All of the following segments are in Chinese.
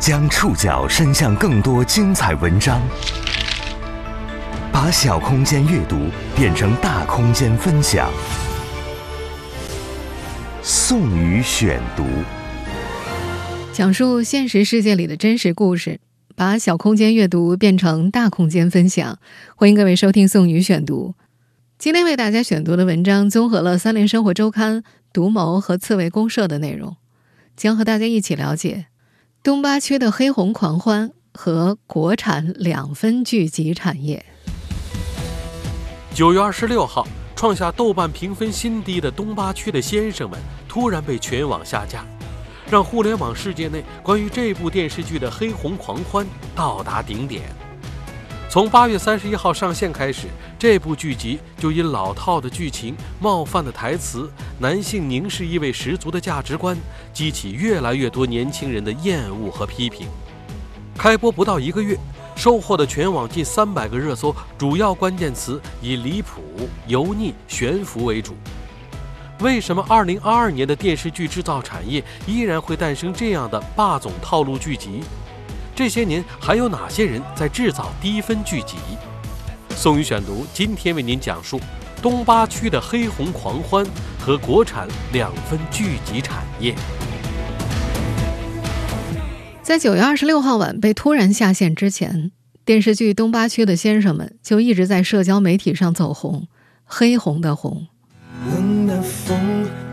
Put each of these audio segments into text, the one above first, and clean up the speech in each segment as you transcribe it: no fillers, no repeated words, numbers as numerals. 将触角伸向更多精彩文章，把小空间阅读变成大空间分享。宋宇选读，讲述现实世界里的真实故事，把小空间阅读变成大空间分享。欢迎各位收听宋宇选读。今天为大家选读的文章综合了三联生活周刊、读谋和刺猬公社的内容，将和大家一起了解东八区的黑红狂欢和国产2分剧集产业。9月26号，创下豆瓣评分新低的东八区的先生们突然被全网下架，让互联网世界内关于这部电视剧的黑红狂欢到达顶点。从8月31号上线开始，这部剧集就因老套的剧情、冒犯的台词、男性凝视意味十足的价值观，激起越来越多年轻人的厌恶和批评。开播不到1个月，收获的全网近300个热搜，主要关键词以离谱、油腻、悬浮为主。为什么2022年的电视剧制造产业依然会诞生这样的霸总套路剧集？这些年还有哪些人在制造低分剧集？宋宇选读今天为您讲述东八区的黑红狂欢和国产2分剧集产业。在9月26号晚被突然下线之前，电视剧《东八区的先生们》就一直在社交媒体上走红，黑红的红。冷的风，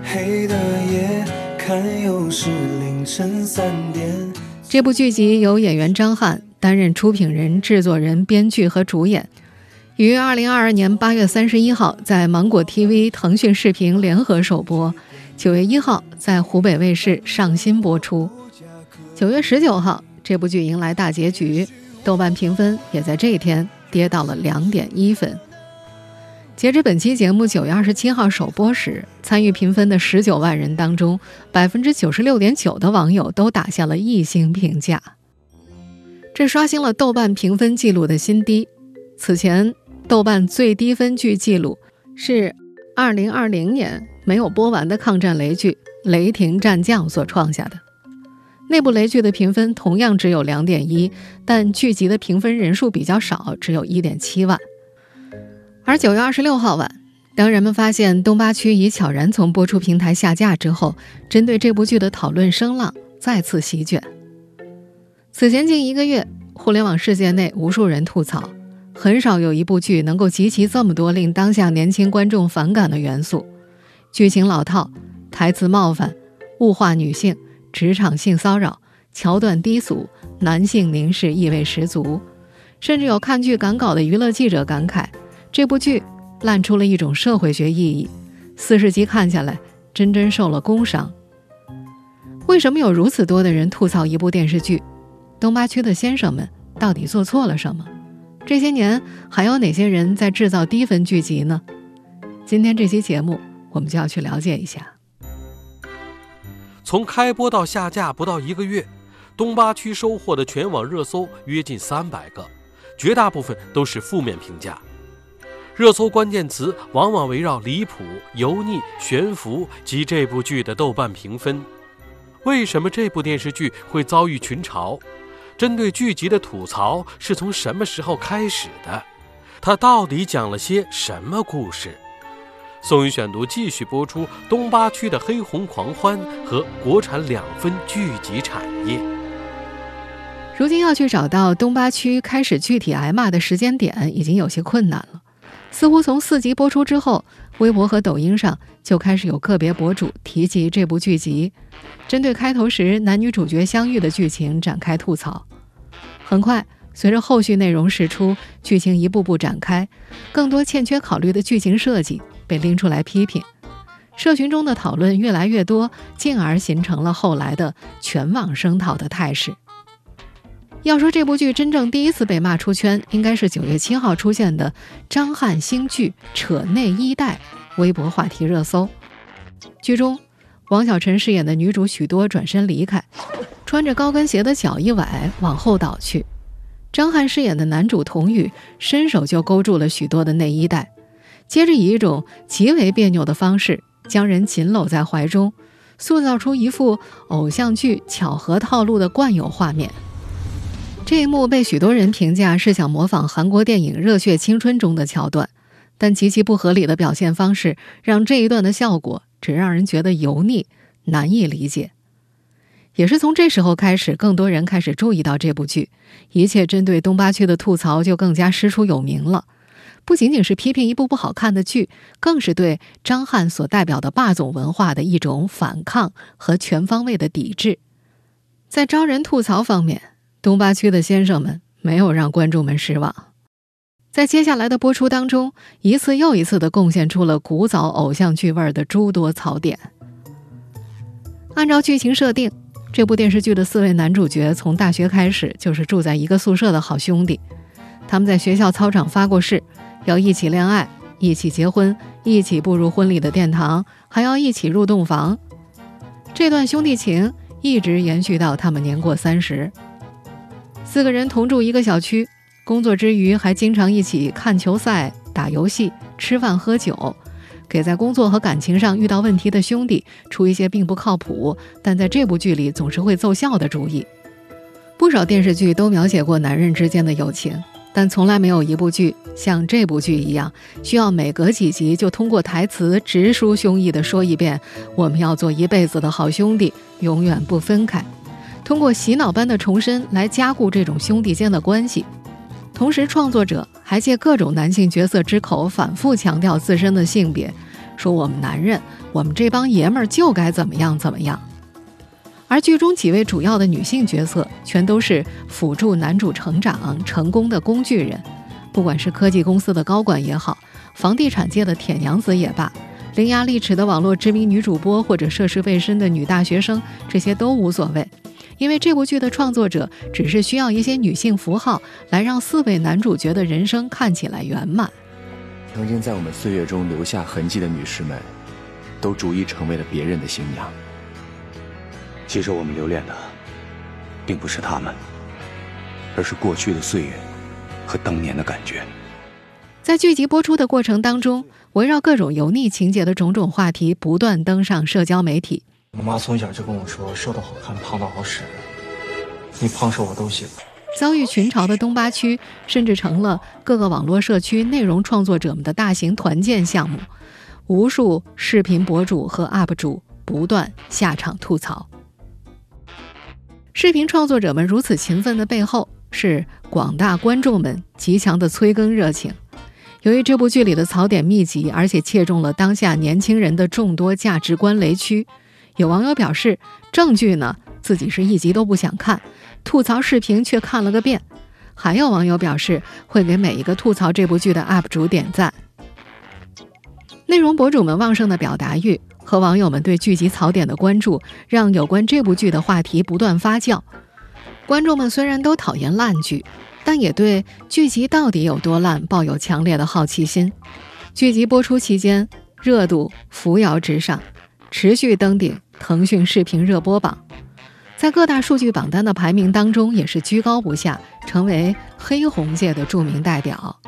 黑的夜，看又是凌晨3点。这部剧集由演员张翰担任出品人、制作人、编剧和主演，于2022年8月31号在芒果 TV、腾讯视频联合首播，9月1号在湖北卫视上新播出。9月19号，这部剧迎来大结局，豆瓣评分也在这一天跌到了2.1分。截至本期节目9月27号首播时，参与评分的19万人当中，96.9%的网友都打下了1星评价，这刷新了豆瓣评分记录的新低。此前，豆瓣最低分剧记录是2020年没有播完的抗战雷剧《雷霆战将》所创下的。那部雷剧的评分同样只有 2.1， 但剧集的评分人数比较少，只有 1.7 万。而9月26号晚，当人们发现东八区已悄然从播出平台下架之后，针对这部剧的讨论声浪再次席卷。此前近1个月，互联网世界内无数人吐槽，很少有一部剧能够集齐这么多令当下年轻观众反感的元素：剧情老套、台词冒犯、物化女性、职场性骚扰、桥段低俗、男性凝视意味十足。甚至有看剧赶稿的娱乐记者感慨，这部剧烂出了一种社会学意义，40集看下来真真受了工伤。为什么有如此多的人吐槽一部电视剧？东八区的先生们到底做错了什么？这些年还有哪些人在制造低分剧集呢？今天这期节目我们就要去了解一下。从开播到下架不到1个月，东八区收获的全网热搜约近300个，绝大部分都是负面评价。热搜关键词往往围绕离谱、油腻、悬浮及这部剧的豆瓣评分。为什么这部电视剧会遭遇群嘲？针对剧集的吐槽是从什么时候开始的？它到底讲了些什么故事？宋宇选读继续播出东八区的黑红狂欢和国产2分剧集产业。如今要去找到东八区开始具体挨骂的时间点已经有些困难了，似乎从4集播出之后，微博和抖音上就开始有个别博主提及这部剧集，针对开头时男女主角相遇的剧情展开吐槽。很快随着后续内容释出，剧情一步步展开，更多欠缺考虑的剧情设计被拎出来批评，社群中的讨论越来越多，进而形成了后来的全网声讨的态势。要说这部剧真正第一次被骂出圈，应该是9月7号出现的张翰新剧《扯内衣带》微博话题热搜。剧中，王小晨饰演的女主许多转身离开，穿着高跟鞋的脚一崴往后倒去，张翰饰演的男主童宇伸手就勾住了许多的内衣带，接着以一种极为别扭的方式将人紧搂在怀中，塑造出一副偶像剧巧合套路的惯有画面。这一幕被许多人评价是想模仿韩国电影《热血青春》中的桥段，但极其不合理的表现方式让这一段的效果只让人觉得油腻，难以理解。也是从这时候开始，更多人开始注意到这部剧，一切针对东八区的吐槽就更加师出有名了。不仅仅是批评一部不好看的剧，更是对张翰所代表的霸总文化的一种反抗和全方位的抵制。在招人吐槽方面，东八区的先生们没有让观众们失望。在接下来的播出当中，一次又一次地贡献出了古早偶像剧味的诸多槽点。按照剧情设定，这部电视剧的4位男主角从大学开始就是住在一个宿舍的好兄弟，他们在学校操场发过誓，要一起恋爱，一起结婚，一起步入婚礼的殿堂，还要一起入洞房。这段兄弟情一直延续到他们年过30。4个人同住一个小区，工作之余还经常一起看球赛、打游戏、吃饭喝酒，给在工作和感情上遇到问题的兄弟出一些并不靠谱，但在这部剧里总是会奏效的主意。不少电视剧都描写过男人之间的友情，但从来没有一部剧像这部剧一样，需要每隔几集就通过台词直抒胸臆地说一遍，我们要做一辈子的好兄弟，永远不分开，通过洗脑般的重申来加固这种兄弟间的关系。同时，创作者还借各种男性角色之口反复强调自身的性别，说我们男人，我们这帮爷们儿就该怎么样怎么样。而剧中几位主要的女性角色全都是辅助男主成长成功的工具人，不管是科技公司的高管也好，房地产界的铁娘子也罢，伶牙俐齿的网络知名女主播或者涉世未深的女大学生，这些都无所谓，因为这部剧的创作者只是需要一些女性符号来让4位男主角的人生看起来圆满。曾经在我们岁月中留下痕迹的女士们，都逐一成为了别人的新娘。其实我们留恋的并不是他们，而是过去的岁月和当年的感觉。在剧集播出的过程当中，围绕各种油腻情节的种种话题不断登上社交媒体。我妈从小就跟我说，瘦的好看，胖的好使，你胖瘦我都喜欢。遭遇群嘲的东八区甚至成了各个网络社区内容创作者们的大型团建项目，无数视频博主和 UP 主不断下场吐槽。视频创作者们如此勤奋的背后，是广大观众们极强的催更热情。由于这部剧里的槽点密集，而且切中了当下年轻人的众多价值观雷区，有网友表示，正剧呢，自己是一集都不想看，吐槽视频却看了个遍。还有网友表示，会给每一个吐槽这部剧的 UP 主点赞。内容博主们旺盛的表达欲和网友们对剧集槽点的关注，让有关这部剧的话题不断发酵。观众们虽然都讨厌烂剧，但也对剧集到底有多烂抱有强烈的好奇心。剧集播出期间，热度扶摇直上，持续登顶腾讯视频热播榜，在各大数据榜单的排名当中也是居高不下，成为黑红界的著名代表。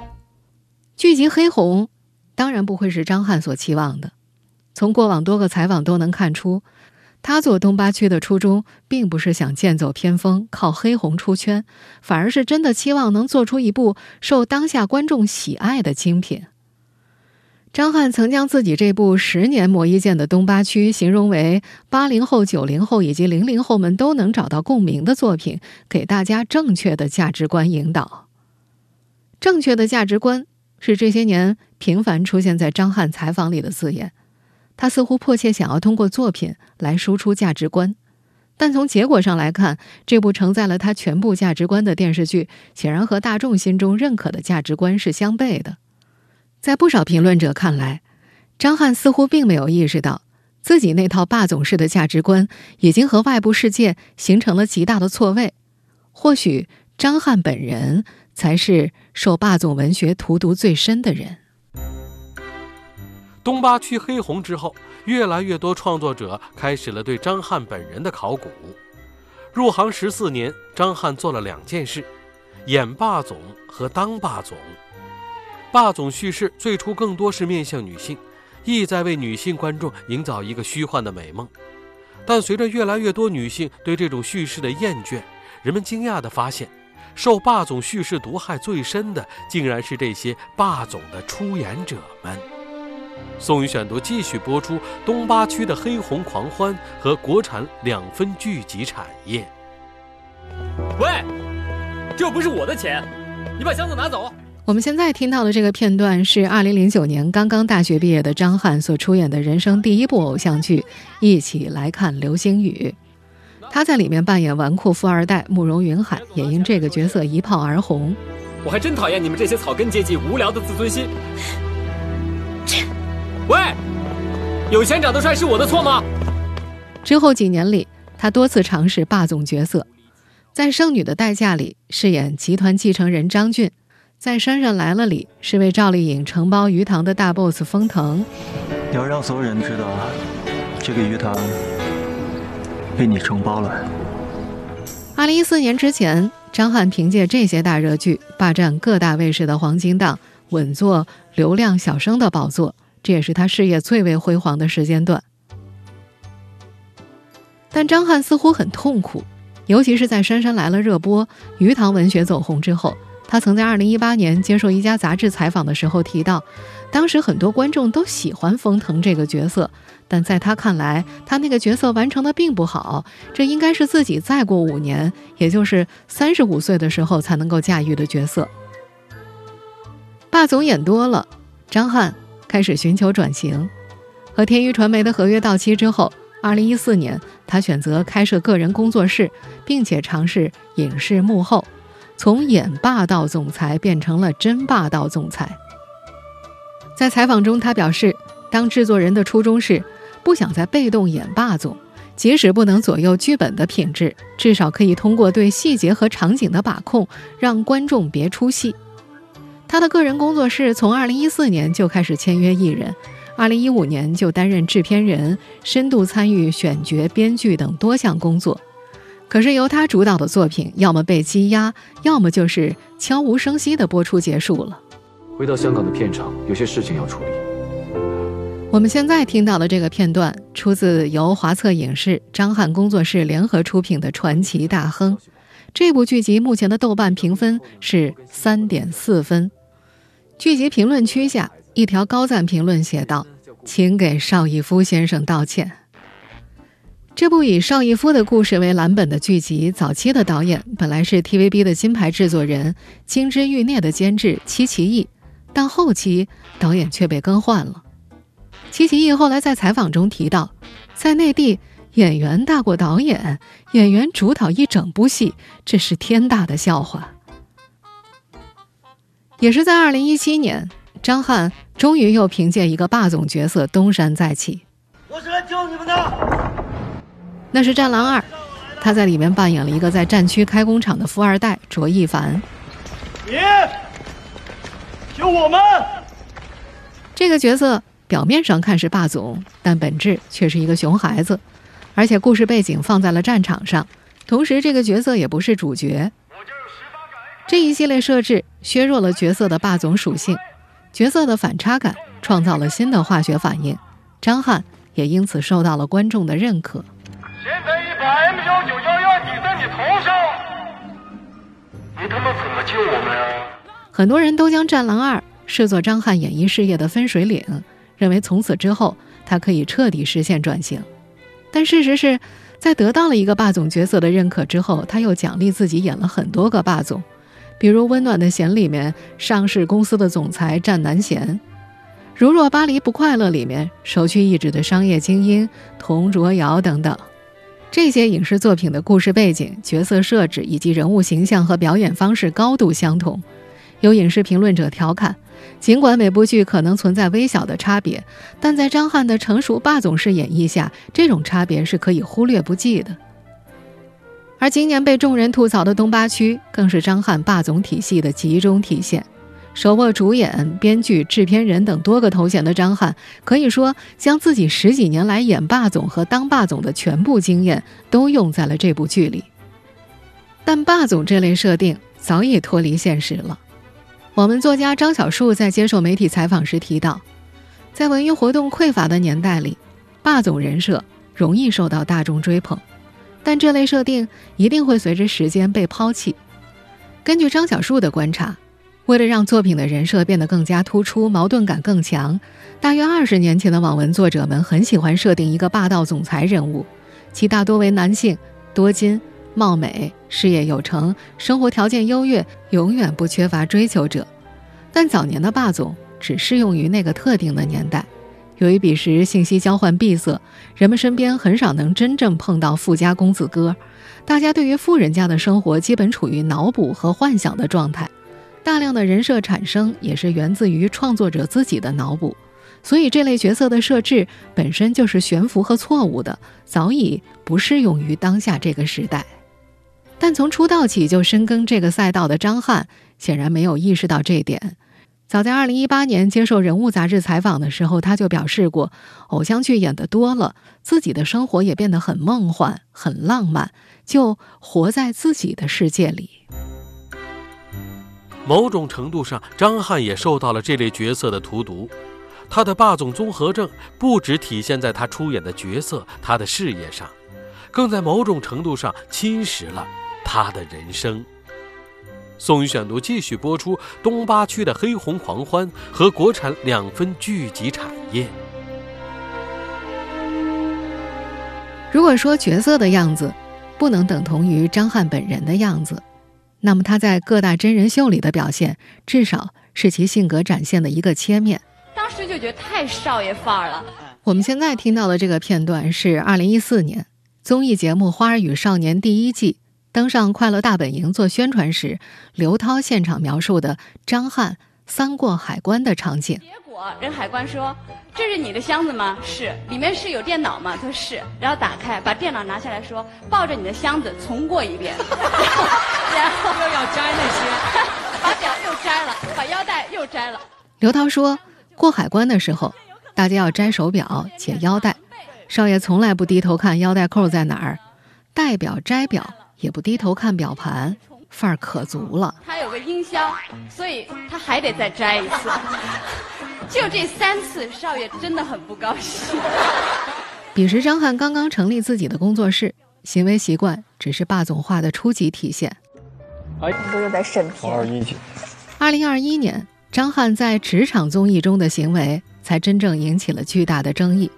剧集黑红当然不会是张翰所期望的，从过往多个采访都能看出，他做东八区的初衷并不是想剑走偏锋靠黑红出圈，反而是真的期望能做出一部受当下观众喜爱的精品。张翰曾将自己这部10年磨一剑的东八区形容为80后、90后以及00后们都能找到共鸣的作品，给大家正确的价值观引导。正确的价值观是这些年频繁出现在张翰采访里的字眼，他似乎迫切想要通过作品来输出价值观，但从结果上来看，这部承载了他全部价值观的电视剧，显然和大众心中认可的价值观是相悖的。在不少评论者看来，张翰似乎并没有意识到，自己那套霸总式的价值观已经和外部世界形成了极大的错位。或许张翰本人才是受霸总文学荼毒最深的人。东八区黑红之后，越来越多创作者开始了对张翰本人的考古。入行14年，张翰做了2件事：演霸总和当霸总。霸总叙事最初更多是面向女性，意在为女性观众营造一个虚幻的美梦。但随着越来越多女性对这种叙事的厌倦，人们惊讶地发现，受霸总叙事毒害最深的，竟然是这些霸总的出演者们。宋宇选读继续播出东八区的黑红狂欢和国产两分剧集产业。喂，这不是我的钱，你把箱子拿走。我们现在听到的这个片段是2009年刚刚大学毕业的张翰所出演的人生第一部偶像剧《一起来看流星雨》，他在里面扮演纨绔富二代慕容云海，也因这个角色一炮而红。我还真讨厌你们这些草根阶级无聊的自尊心。喂，有钱长得帅是我的错吗？之后几年里，他多次尝试霸总角色，在《剩女的代价》里饰演集团继承人张俊，在《山上来了》里是为赵丽颖承包鱼塘的大 boss 封腾。你要让所有人知道，这个鱼塘被你承包了。2014年之前，张翰凭借这些大热剧霸占各大卫视的黄金档，稳坐流量小生的宝座，这也是他事业最为辉煌的时间段。但张翰似乎很痛苦，尤其是在《山山来了》热播、鱼塘文学走红之后。他曾在2018年接受一家杂志采访的时候提到，当时很多观众都喜欢封腾这个角色，但在他看来，他那个角色完成的并不好，这应该是自己再过5年，也就是35岁的时候才能够驾驭的角色。霸总演多了，张翰开始寻求转型。和天娱传媒的合约到期之后，2014年他选择开设个人工作室，并且尝试影视幕后，从演霸道总裁变成了真霸道总裁。在采访中他表示，当制作人的初衷是不想再被动演霸总，即使不能左右剧本的品质，至少可以通过对细节和场景的把控，让观众别出戏。他的个人工作室从2014年就开始签约艺人，2015年就担任制片人，深度参与选角、编剧等多项工作。可是由他主导的作品要么被积压，要么就是悄无声息的播出结束了。回到香港的片场，有些事情要处理。我们现在听到的这个片段出自由华策影视、张翰工作室联合出品的《传奇大亨》。这部剧集目前的豆瓣评分是 3.4 分。剧集评论区下一条高赞评论写道：请给邵逸夫先生道歉。这部以邵逸夫的故事为蓝本的剧集，早期的导演本来是 TVB 的金牌制作人、金枝玉孽的监制戚其义，但后期导演却被更换了。戚其义后来在采访中提到，在内地演员大过导演，演员主导一整部戏，这是天大的笑话。也是在2017年，张翰终于又凭借一个霸总角色东山再起。我是来救你们的。那是《战狼2》，他在里面扮演了一个在战区开工厂的富二代卓一凡。你救我们！这个角色表面上看是霸总，但本质却是一个熊孩子，而且故事背景放在了战场上，同时这个角色也不是主角。这一系列设置削弱了角色的霸总属性，角色的反差感创造了新的化学反应，张翰也因此受到了观众的认可。现在一把 M991抵在你头上，你他妈怎么救我们啊？很多人都将《战狼2》视作张翰演艺事业的分水岭，认为从此之后他可以彻底实现转型。但事实是，在得到了一个霸总角色的认可之后，他又奖励自己演了很多个霸总，比如《温暖的弦》里面上市公司的总裁战南弦，《如若巴黎不快乐》里面首屈一指的商业精英佟卓瑶等等。这些影视作品的故事背景、角色设置以及人物形象和表演方式高度相同。有影视评论者调侃，尽管每部剧可能存在微小的差别，但在张翰的成熟霸总式演绎下，这种差别是可以忽略不计的。而今年被众人吐槽的东八区，更是张翰霸总体系的集中体现。手握主演、编剧、制片人等多个头衔的张翰，可以说将自己10几年来演霸总和当霸总的全部经验都用在了这部剧里。但霸总这类设定早已脱离现实了。我们作家张小树在接受媒体采访时提到，在文娱活动匮乏的年代里，霸总人设容易受到大众追捧，但这类设定一定会随着时间被抛弃。根据张小树的观察，为了让作品的人设变得更加突出，矛盾感更强，大约20年前的网文作者们很喜欢设定一个霸道总裁人物，其大多为男性，多金、貌美、事业有成、生活条件优越，永远不缺乏追求者。但早年的霸总只适用于那个特定的年代，由于彼时信息交换闭塞，人们身边很少能真正碰到富家公子哥，大家对于富人家的生活基本处于脑补和幻想的状态，大量的人设产生也是源自于创作者自己的脑补，所以这类角色的设置本身就是悬浮和错误的，早已不适用于当下这个时代。但从出道起就深耕这个赛道的张翰显然没有意识到这点。早在2018年接受《人物》杂志采访的时候，他就表示过，偶像剧演得多了，自己的生活也变得很梦幻、很浪漫，就活在自己的世界里。某种程度上，张翰也受到了这类角色的荼毒。他的霸总综合症不只体现在他出演的角色、他的事业上，更在某种程度上侵蚀了他的人生。宋宇选读继续播出东八区的黑红狂欢和国产2分剧集产业。如果说角色的样子不能等同于张翰本人的样子，那么他在各大真人秀里的表现至少是其性格展现的一个切面。当时就觉得太少爷范儿了。我们现在听到的这个片段是2014年综艺节目《花儿与少年》第一季登上《快乐大本营》做宣传时，刘涛现场描述的张翰三过海关的场景。结果人海关说：“这是你的箱子吗？是。里面是有电脑吗？”他说：“是。”然后打开，把电脑拿下来说：“抱着你的箱子重过一遍。”然后又要摘那些，把表又摘了，把腰带又摘了。刘涛说，过海关的时候，大家要摘手表、解腰带，少爷从来不低头看腰带扣在哪儿，戴表、摘表。也不低头看表盘，范儿可足了。他有个音箱，所以他还得再摘一次。就这3次，少爷真的很不高兴。彼时张翰刚刚成立自己的工作室，行为习惯只是霸总化的初级体现。都是在审片。2021年，张翰在职场综艺中的行为才真正引起了巨大的争议。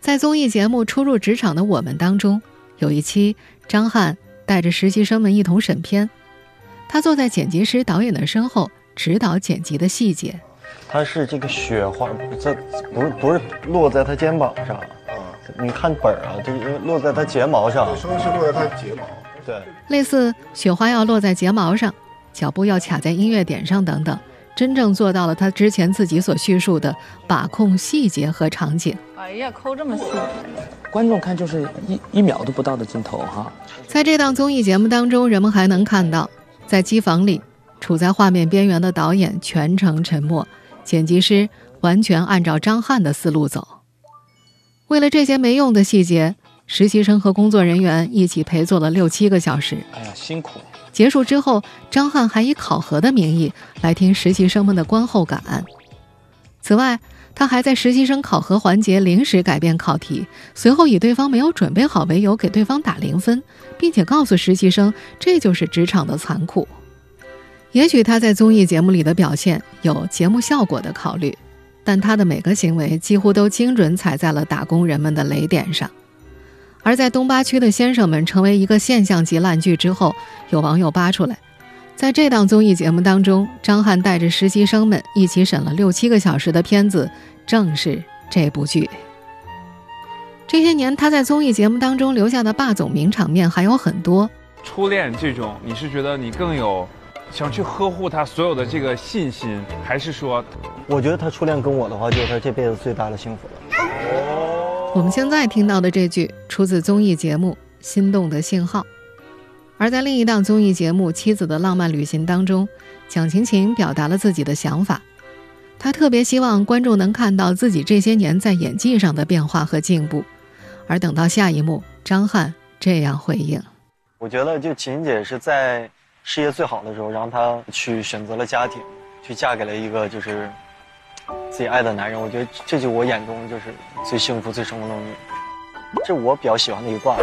在综艺节目《初入职场的我们》当中，有一期张翰带着实习生们一同审片，他坐在剪辑师导演的身后指导剪辑的细节。他是这个雪花，这不是落在他肩膀上啊，你看本啊，这个落在他睫毛上，说是落在他睫毛，对，类似雪花要落在睫毛上，脚步要卡在音乐点上等等，真正做到了他之前自己所叙述的把控细节和场景。哎呀，抠这么细，观众看就是一秒都不到的镜头哈。在这档综艺节目当中，人们还能看到，在机房里处在画面边缘的导演全程沉默，剪辑师完全按照张翰的思路走。为了这些没用的细节，实习生和工作人员一起陪坐了6-7个小时。哎呀，辛苦。结束之后，张翰还以考核的名义来听实习生们的观后感。此外，他还在实习生考核环节临时改变考题，随后以对方没有准备好为由给对方打0分，并且告诉实习生这就是职场的残酷。也许他在综艺节目里的表现有节目效果的考虑，但他的每个行为几乎都精准踩在了打工人们的雷点上。而在东八区的先生们成为一个现象级烂剧之后，有网友扒出来，在这档综艺节目当中，张翰带着实习生们一起审了6-7个小时的片子，正是这部剧。这些年他在综艺节目当中留下的霸总名场面还有很多。初恋这种，你是觉得你更有想去呵护他所有的这个信心，还是说我觉得他初恋跟我的话就是他这辈子最大的幸福了。我们现在听到的这句出自综艺节目《心动的信号》。而在另一档综艺节目《妻子的浪漫旅行》当中，蒋勤勤表达了自己的想法，她特别希望观众能看到自己这些年在演技上的变化和进步。而等到下一幕，张翰这样回应：我觉得就勤姐是在事业最好的时候，让她去选择了家庭，去嫁给了一个就是自己爱的男人，我觉得这就我眼中就是最幸福最成功的女人。这是我比较喜欢的一挂。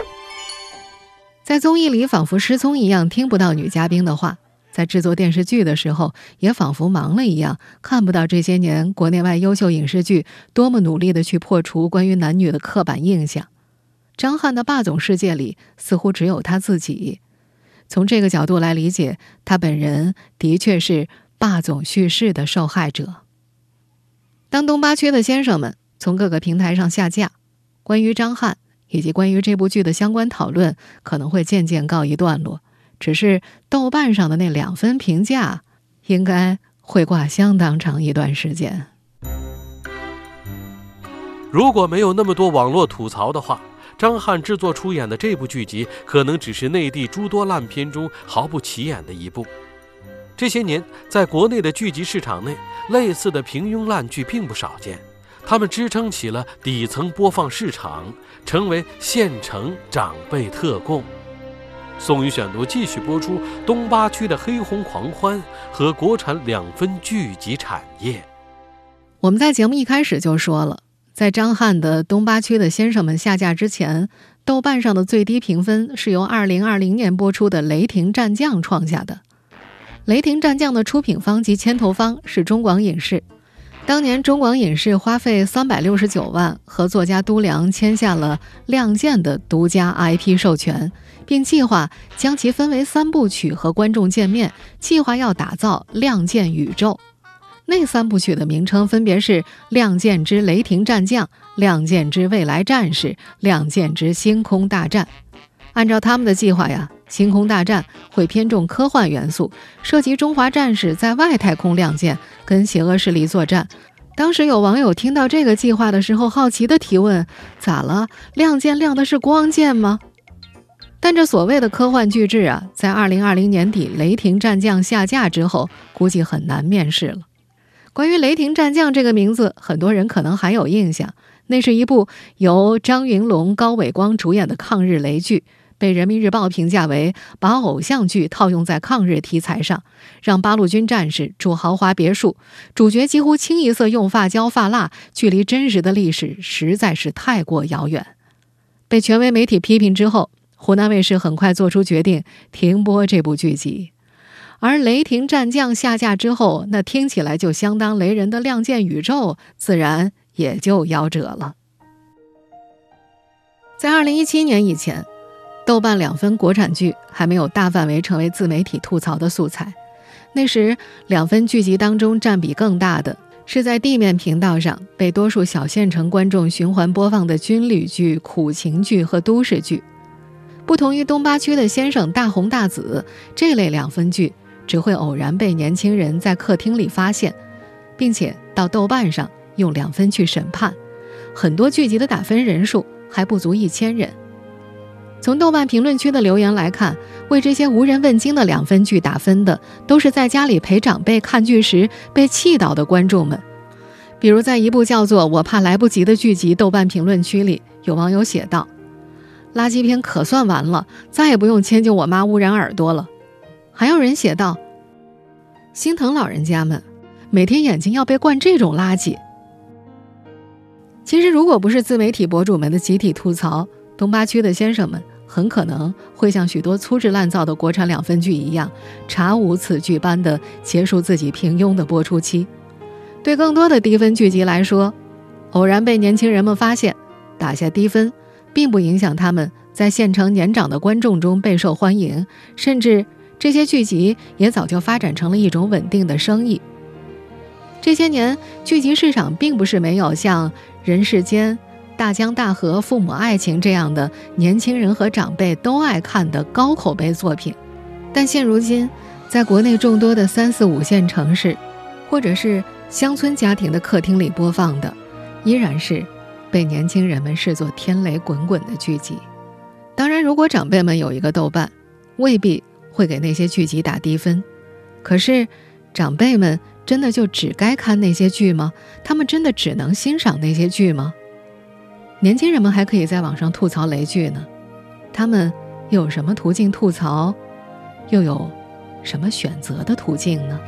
在综艺里仿佛失聪一样听不到女嘉宾的话，在制作电视剧的时候也仿佛忙了一样，看不到这些年国内外优秀影视剧多么努力地去破除关于男女的刻板印象。张翰的霸总世界里似乎只有他自己，从这个角度来理解，他本人的确是霸总叙事的受害者。当东八区的先生们从各个平台上下架，关于张翰以及关于这部剧的相关讨论可能会渐渐告一段落，只是豆瓣上的那2分评价应该会挂相当长一段时间。如果没有那么多网络吐槽的话，张翰制作出演的这部剧集可能只是内地诸多烂片中毫不起眼的一部。这些年在国内的剧集市场内，类似的平庸烂剧并不少见，他们支撑起了底层播放市场，成为县城长辈特供。宋宇选读继续播出东八区的黑红狂欢和国产2分剧集产业。我们在节目一开始就说了，在张翰的东八区的先生们下架之前，豆瓣上的最低评分是由2020年播出的《雷霆战将》创下的。《雷霆战将》的出品方及牵头方是中广影视，当年中广影视花费369万和作家都良签下了《亮剑》的独家 IP 授权，并计划将其分为3部曲和观众见面，计划要打造《亮剑》宇宙。那3部曲的名称分别是《亮剑之雷霆战将》、《亮剑之未来战士》、《亮剑之星空大战》。按照他们的计划呀，星空大战会偏重科幻元素，涉及中华战士在外太空亮剑跟邪恶势力作战。当时有网友听到这个计划的时候好奇地提问，咋了，亮剑亮的是光剑吗？但这所谓的科幻巨制啊，在2020年底雷霆战将下架之后估计很难面世了。关于雷霆战将这个名字，很多人可能还有印象，那是一部由张云龙、高伟光主演的抗日雷剧，被人民日报评价为把偶像剧套用在抗日题材上，让八路军战士住豪华别墅，主角几乎清一色用发胶发蜡，距离真实的历史实在是太过遥远。被权威媒体批评之后，湖南卫视很快做出决定，停播这部剧集。而雷霆战将下架之后，那听起来就相当雷人的亮剑宇宙自然也就夭折了。在2017年以前，豆瓣2分国产剧还没有大范围成为自媒体吐槽的素材，那时2分剧集当中占比更大的是在地面频道上被多数小县城观众循环播放的军旅剧、苦情剧和都市剧。不同于东八区的先生、大红大紫，这类2分剧只会偶然被年轻人在客厅里发现，并且到豆瓣上用2分去审判，很多剧集的打分人数还不足1000人。从豆瓣评论区的留言来看，为这些无人问津的2分剧打分的，都是在家里陪长辈看剧时被气到的观众们。比如在一部叫做《我怕来不及》的剧集豆瓣评论区里，有网友写道：垃圾片可算完了，再也不用迁就我妈污染耳朵了。还有人写道：心疼老人家们，每天眼睛要被灌这种垃圾。其实如果不是自媒体博主们的集体吐槽，东八区的先生们很可能会像许多粗制滥造的国产2分剧一样，查无此剧般的结束自己平庸的播出期。对更多的低分剧集来说，偶然被年轻人们发现，打下低分并不影响他们在县城年长的观众中备受欢迎，甚至这些剧集也早就发展成了一种稳定的生意。这些年剧集市场并不是没有像《人世间》、大江大河、父母爱情这样的年轻人和长辈都爱看的高口碑作品，但现如今在国内众多的3、4、5线城市或者是乡村家庭的客厅里播放的，依然是被年轻人们视作天雷滚滚的剧集。当然，如果长辈们有一个豆瓣，未必会给那些剧集打低分。可是长辈们真的就只该看那些剧吗？他们真的只能欣赏那些剧吗？年轻人们还可以在网上吐槽雷剧呢，他们又有什么途径吐槽，又有什么选择的途径呢？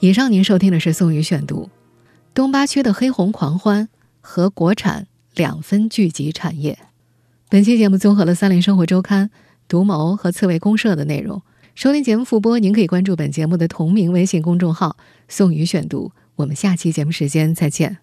以上您收听的是宋宇选读。东八区的黑红狂欢和国产两分聚集产业。本期节目综合了三联生活周刊、读谋和刺猬公社的内容。收听节目复播，您可以关注本节目的同名微信公众号宋宇选读。我们下期节目时间再见。